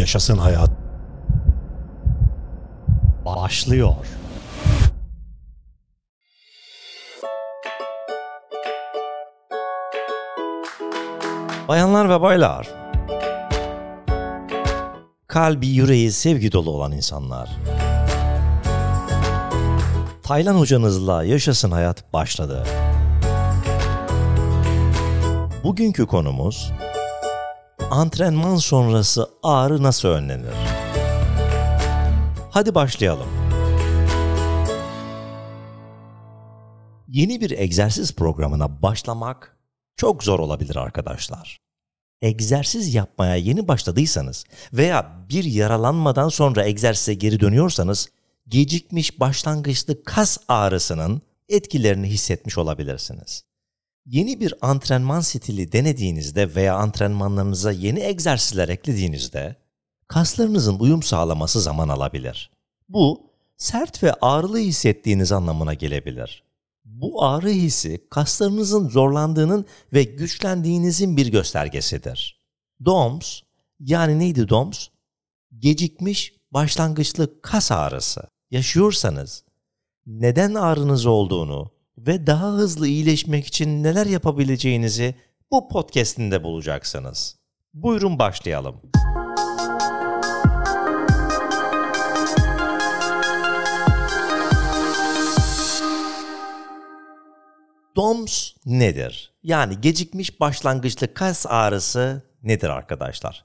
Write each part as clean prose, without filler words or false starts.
Yaşasın hayat. Başlıyor. Bayanlar ve baylar. Kalbi, yüreği sevgi dolu olan insanlar. Taylan hocanızla Yaşasın Hayat başladı. Bugünkü konumuz antrenman sonrası ağrı nasıl önlenir? Hadi başlayalım. Yeni bir egzersiz programına başlamak çok zor olabilir arkadaşlar. Egzersiz yapmaya yeni başladıysanız veya bir yaralanmadan sonra egzersize geri dönüyorsanız gecikmiş başlangıçlı kas ağrısının etkilerini hissetmiş olabilirsiniz. Yeni bir antrenman stili denediğinizde veya antrenmanlarınıza yeni egzersizler eklediğinizde kaslarınızın uyum sağlaması zaman alabilir. Bu, sert ve ağrılı hissettiğiniz anlamına gelebilir. Bu ağrı hissi kaslarınızın zorlandığının ve güçlendiğinizin bir göstergesidir. DOMS, yani neydi DOMS? Gecikmiş başlangıçlı kas ağrısı yaşıyorsanız, neden ağrınız olduğunu ve daha hızlı iyileşmek için neler yapabileceğinizi bu podcast'inde bulacaksınız. Buyurun başlayalım. DOMS nedir? Yani gecikmiş başlangıçlı kas ağrısı nedir arkadaşlar?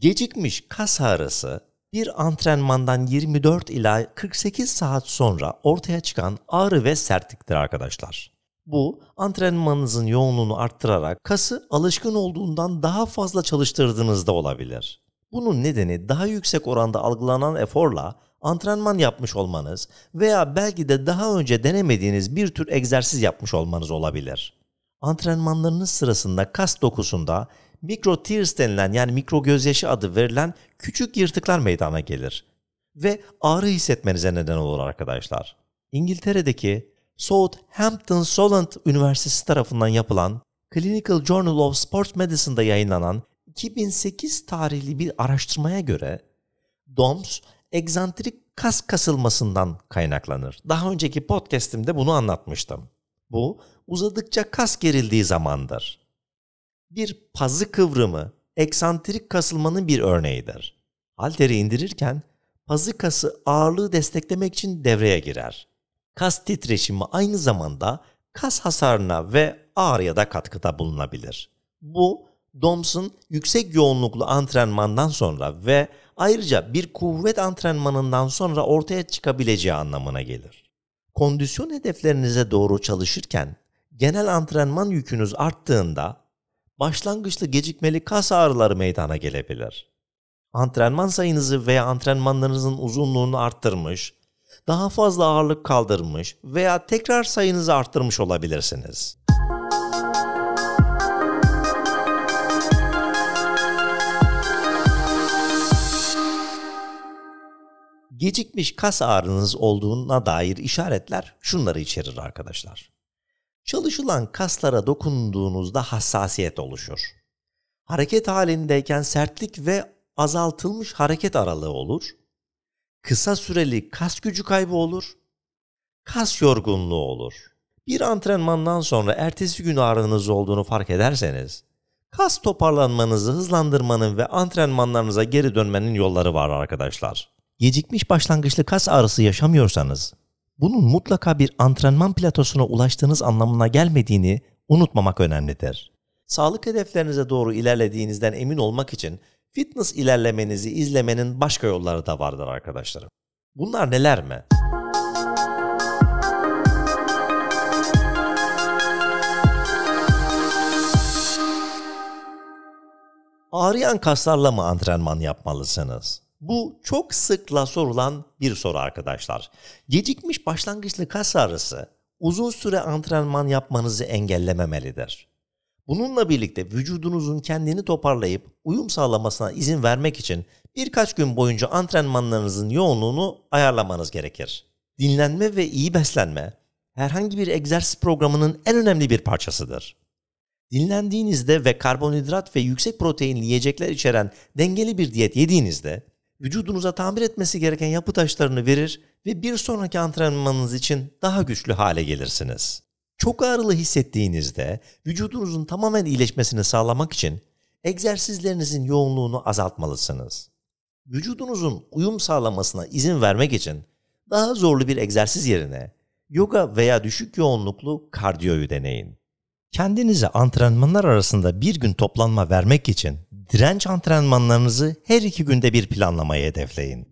Gecikmiş kas ağrısı bir antrenmandan 24 ila 48 saat sonra ortaya çıkan ağrı ve sertliktir arkadaşlar. Bu, antrenmanınızın yoğunluğunu arttırarak kası alışkın olduğundan daha fazla çalıştırdığınızda olabilir. Bunun nedeni daha yüksek oranda algılanan eforla antrenman yapmış olmanız veya belki de daha önce denemediğiniz bir tür egzersiz yapmış olmanız olabilir. Antrenmanlarınız sırasında kas dokusunda mikro tears denilen, yani mikro gözyaşı adı verilen küçük yırtıklar meydana gelir ve ağrı hissetmenize neden olur arkadaşlar. İngiltere'deki Southampton Solent Üniversitesi tarafından yapılan Clinical Journal of Sports Medicine'da yayınlanan 2008 tarihli bir araştırmaya göre DOMS egzantrik kas kasılmasından kaynaklanır. Daha önceki podcast'imde bunu anlatmıştım. Bu, uzadıkça kas gerildiği zamandır. Bir pazı kıvrımı eksantrik kasılmanın bir örneğidir. Halteri indirirken pazı kası ağırlığı desteklemek için devreye girer. Kas titreşimi aynı zamanda kas hasarına ve ağrıya da katkıda bulunabilir. Bu, DOMS'un yüksek yoğunluklu antrenmandan sonra ve ayrıca bir kuvvet antrenmanından sonra ortaya çıkabileceği anlamına gelir. Kondisyon hedeflerinize doğru çalışırken genel antrenman yükünüz arttığında başlangıçlı gecikmeli kas ağrıları meydana gelebilir. Antrenman sayınızı veya antrenmanlarınızın uzunluğunu arttırmış, daha fazla ağırlık kaldırmış veya tekrar sayınızı arttırmış olabilirsiniz. Gecikmiş kas ağrınız olduğuna dair işaretler şunları içerir arkadaşlar. Çalışılan kaslara dokunduğunuzda hassasiyet oluşur. Hareket halindeyken sertlik ve azaltılmış hareket aralığı olur. Kısa süreli kas gücü kaybı olur. Kas yorgunluğu olur. Bir antrenmandan sonra ertesi gün ağrınız olduğunu fark ederseniz, kas toparlanmanızı hızlandırmanın ve antrenmanlarınıza geri dönmenin yolları var arkadaşlar. Gecikmiş başlangıçlı kas ağrısı yaşamıyorsanız, bunun mutlaka bir antrenman platosuna ulaştığınız anlamına gelmediğini unutmamak önemlidir. Sağlık hedeflerinize doğru ilerlediğinizden emin olmak için fitness ilerlemenizi izlemenin başka yolları da vardır arkadaşlarım. Bunlar neler mi? Ağrıyan kaslarla mı antrenman yapmalısınız? Bu çok sıkça sorulan bir soru arkadaşlar. Gecikmiş başlangıçlı kas ağrısı uzun süre antrenman yapmanızı engellememelidir. Bununla birlikte vücudunuzun kendini toparlayıp uyum sağlamasına izin vermek için birkaç gün boyunca antrenmanlarınızın yoğunluğunu ayarlamanız gerekir. Dinlenme ve iyi beslenme herhangi bir egzersiz programının en önemli bir parçasıdır. Dinlendiğinizde ve karbonhidrat ve yüksek proteinli yiyecekler içeren dengeli bir diyet yediğinizde vücudunuza tamir etmesi gereken yapı taşlarını verir ve bir sonraki antrenmanınız için daha güçlü hale gelirsiniz. Çok ağrılı hissettiğinizde vücudunuzun tamamen iyileşmesini sağlamak için egzersizlerinizin yoğunluğunu azaltmalısınız. Vücudunuzun uyum sağlamasına izin vermek için daha zorlu bir egzersiz yerine yoga veya düşük yoğunluklu kardiyoyu deneyin. Kendinize antrenmanlar arasında bir gün toplanma vermek için direnç antrenmanlarınızı her 2 günde bir planlamayı hedefleyin.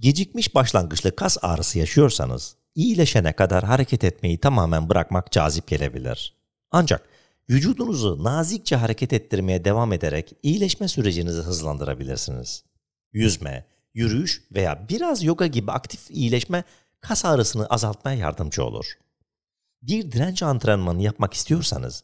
Gecikmiş başlangıçlı kas ağrısı yaşıyorsanız, iyileşene kadar hareket etmeyi tamamen bırakmak cazip gelebilir. Ancak vücudunuzu nazikçe hareket ettirmeye devam ederek iyileşme sürecinizi hızlandırabilirsiniz. Yüzme, yürüyüş veya biraz yoga gibi aktif iyileşme kas ağrısını azaltmaya yardımcı olur. Bir direnç antrenmanı yapmak istiyorsanız,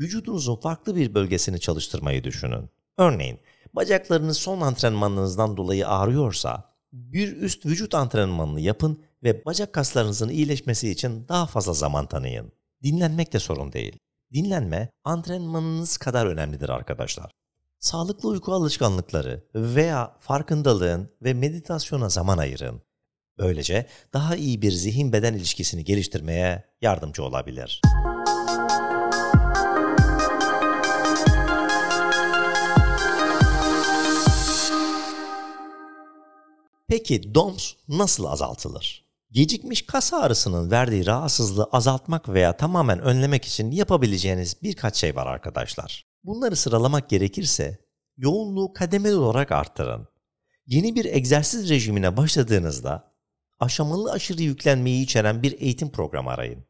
vücudunuzun farklı bir bölgesini çalıştırmayı düşünün. Örneğin, bacaklarınız son antrenmanınızdan dolayı ağrıyorsa, bir üst vücut antrenmanını yapın ve bacak kaslarınızın iyileşmesi için daha fazla zaman tanıyın. Dinlenmek de sorun değil. Dinlenme antrenmanınız kadar önemlidir arkadaşlar. Sağlıklı uyku alışkanlıkları veya farkındalığın ve meditasyona zaman ayırın. Böylece daha iyi bir zihin-beden ilişkisini geliştirmeye yardımcı olabilir. Peki DOMS nasıl azaltılır? Gecikmiş kas ağrısının verdiği rahatsızlığı azaltmak veya tamamen önlemek için yapabileceğiniz birkaç şey var arkadaşlar. Bunları sıralamak gerekirse, yoğunluğu kademeli olarak arttırın. Yeni bir egzersiz rejimine başladığınızda, aşamalı aşırı yüklenmeyi içeren bir eğitim programı arayın.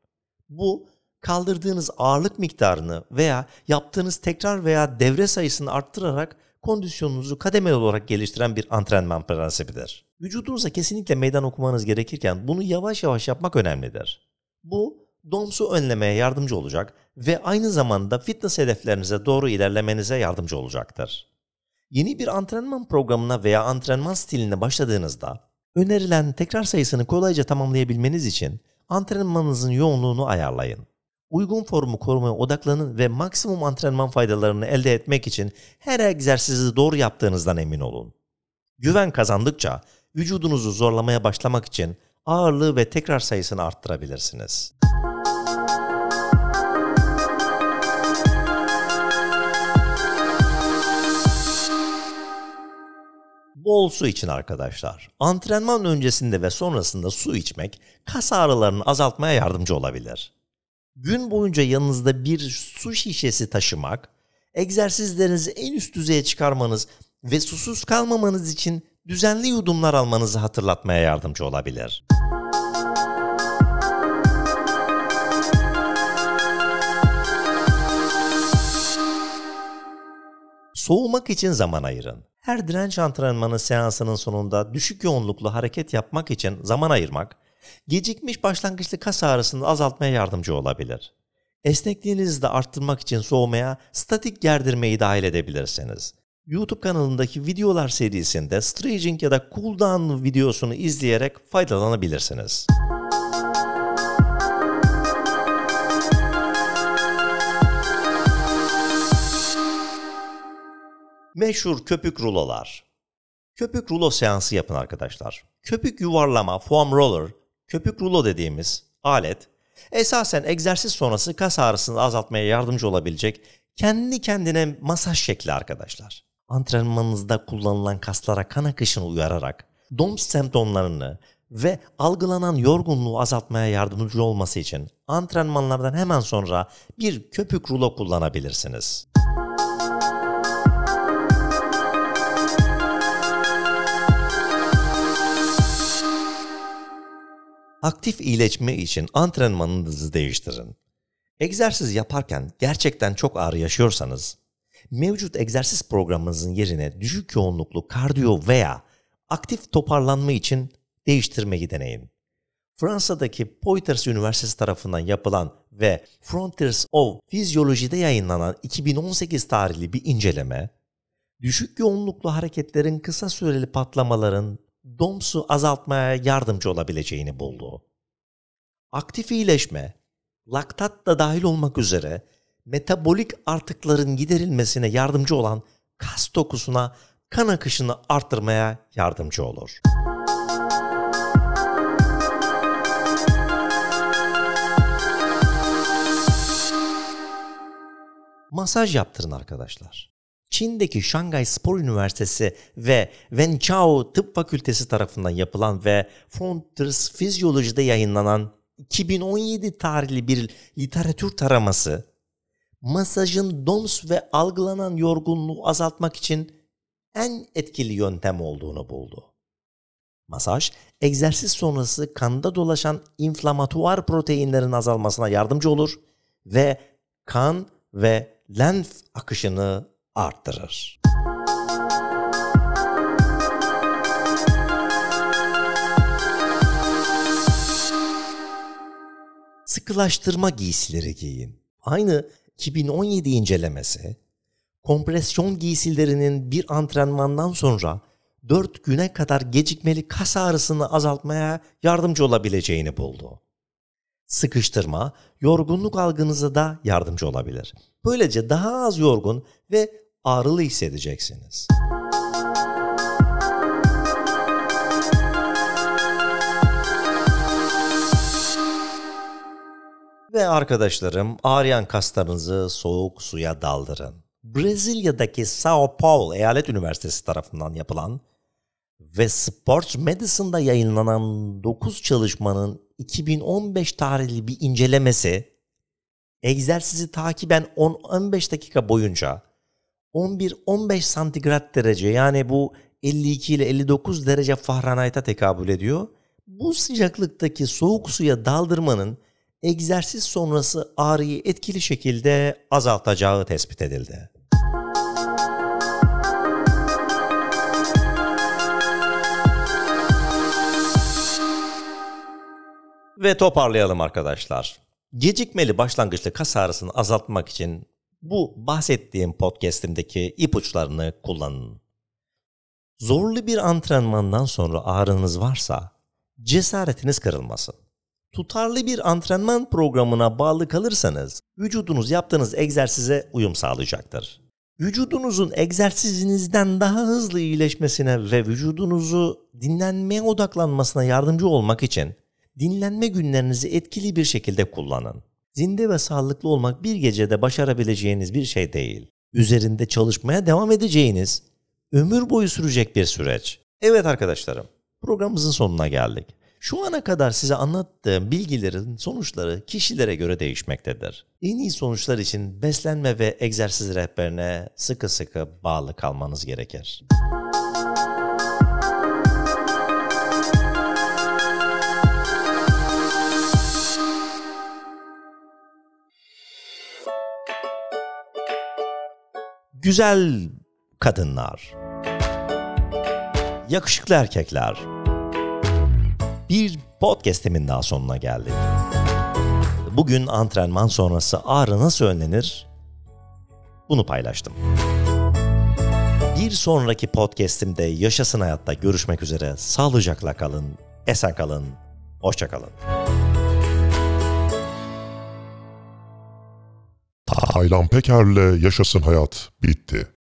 Bu, kaldırdığınız ağırlık miktarını veya yaptığınız tekrar veya devre sayısını arttırarak kondisyonunuzu kademeli olarak geliştiren bir antrenman prensibidir. Vücudunuza kesinlikle meydan okumanız gerekirken bunu yavaş yavaş yapmak önemlidir. Bu, DOMS'u önlemeye yardımcı olacak ve aynı zamanda fitness hedeflerinize doğru ilerlemenize yardımcı olacaktır. Yeni bir antrenman programına veya antrenman stiline başladığınızda, önerilen tekrar sayısını kolayca tamamlayabilmeniz için antrenmanınızın yoğunluğunu ayarlayın. Uygun formu korumaya odaklanın ve maksimum antrenman faydalarını elde etmek için her egzersizi doğru yaptığınızdan emin olun. Güven kazandıkça vücudunuzu zorlamaya başlamak için ağırlığı ve tekrar sayısını arttırabilirsiniz. Bol su için arkadaşlar. Antrenman öncesinde ve sonrasında su içmek kas ağrılarını azaltmaya yardımcı olabilir. Gün boyunca yanınızda bir su şişesi taşımak, egzersizlerinizi en üst düzeye çıkarmanız ve susuz kalmamanız için düzenli yudumlar almanızı hatırlatmaya yardımcı olabilir. Soğumak için zaman ayırın. Her direnç antrenmanı seansının sonunda düşük yoğunluklu hareket yapmak için zaman ayırmak, gecikmiş başlangıçlı kas ağrısını azaltmaya yardımcı olabilir. Esnekliğinizi de arttırmak için soğumaya statik gerdirmeyi dahil edebilirsiniz. YouTube kanalındaki videolar serisinde stretching ya da cool down videosunu izleyerek faydalanabilirsiniz. Meşhur köpük rulolar. Köpük rulo seansı yapın arkadaşlar. Köpük yuvarlama, foam roller, köpük rulo dediğimiz alet, esasen egzersiz sonrası kas ağrısını azaltmaya yardımcı olabilecek kendi kendine masaj şekli arkadaşlar. Antrenmanınızda kullanılan kaslara kan akışını uyararak DOMS semptomlarını ve algılanan yorgunluğu azaltmaya yardımcı olması için antrenmanlardan hemen sonra bir köpük rulo kullanabilirsiniz. Aktif iyileşme için antrenmanınızı değiştirin. Egzersiz yaparken gerçekten çok ağrı yaşıyorsanız, mevcut egzersiz programınızın yerine düşük yoğunluklu kardiyo veya aktif toparlanma için değiştirmeyi deneyin. Fransa'daki Poitiers Üniversitesi tarafından yapılan ve Frontiers of Physiology'de yayınlanan 2018 tarihli bir inceleme, düşük yoğunluklu hareketlerin kısa süreli patlamaların DOMS'u azaltmaya yardımcı olabileceğini buldu. Aktif iyileşme, laktat da dahil olmak üzere metabolik artıkların giderilmesine yardımcı olan kas dokusuna kan akışını arttırmaya yardımcı olur. Masaj yaptırın arkadaşlar. Çin'deki Şangay Spor Üniversitesi ve Wenchao Tıp Fakültesi tarafından yapılan ve Frontiers Fizyoloji'de yayınlanan 2017 tarihli bir literatür taraması, masajın DOMS ve algılanan yorgunluğu azaltmak için en etkili yöntem olduğunu buldu. Masaj, egzersiz sonrası kanda dolaşan inflamatuar proteinlerin azalmasına yardımcı olur ve kan ve lenf akışını arttırır. Sıkılaştırma giysileri giyin. Aynı 2017 incelemesi, kompresyon giysilerinin bir antrenmandan sonra 4 güne kadar gecikmeli kas ağrısını azaltmaya yardımcı olabileceğini buldu. Sıkıştırma, yorgunluk algınıza da yardımcı olabilir. Böylece daha az yorgun ve ağrılı hissedeceksiniz. Ve arkadaşlarım, ağrıyan kaslarınızı soğuk suya daldırın. Brezilya'daki São Paulo Eyalet Üniversitesi tarafından yapılan ve Sports Medicine'da yayınlanan 9 çalışmanın 2015 tarihli bir incelemesi, egzersizi takiben 10-15 dakika boyunca 11-15 santigrat derece, yani bu 52 ile 59 derece Fahrenheit'a tekabül ediyor. Bu sıcaklıktaki soğuk suya daldırmanın egzersiz sonrası ağrıyı etkili şekilde azaltacağı tespit edildi. Ve toparlayalım arkadaşlar. Gecikmeli başlangıçlı kas ağrısını azaltmak için bu bahsettiğim podcast'imdeki ipuçlarını kullanın. Zorlu bir antrenmandan sonra ağrınız varsa cesaretiniz kırılmasın. Tutarlı bir antrenman programına bağlı kalırsanız vücudunuz yaptığınız egzersize uyum sağlayacaktır. Vücudunuzun egzersizinizden daha hızlı iyileşmesine ve vücudunuzu dinlenmeye odaklanmasına yardımcı olmak için dinlenme günlerinizi etkili bir şekilde kullanın. Zinde ve sağlıklı olmak bir gecede başarabileceğiniz bir şey değil. Üzerinde çalışmaya devam edeceğiniz, ömür boyu sürecek bir süreç. Evet arkadaşlarım, programımızın sonuna geldik. Şu ana kadar size anlattığım bilgilerin sonuçları kişilere göre değişmektedir. En iyi sonuçlar için beslenme ve egzersiz rehberine sıkı sıkı bağlı kalmanız gerekir. Güzel kadınlar, yakışıklı erkekler, bir podcast'imin daha sonuna geldik. Bugün antrenman sonrası ağrı nasıl önlenir? Bunu paylaştım. Bir sonraki podcast'imde Yaşasın Hayat'ta görüşmek üzere. Sağlıcakla kalın, esen kalın, hoşça kalın. Taylan Peker'le Yaşasın Hayat bitti.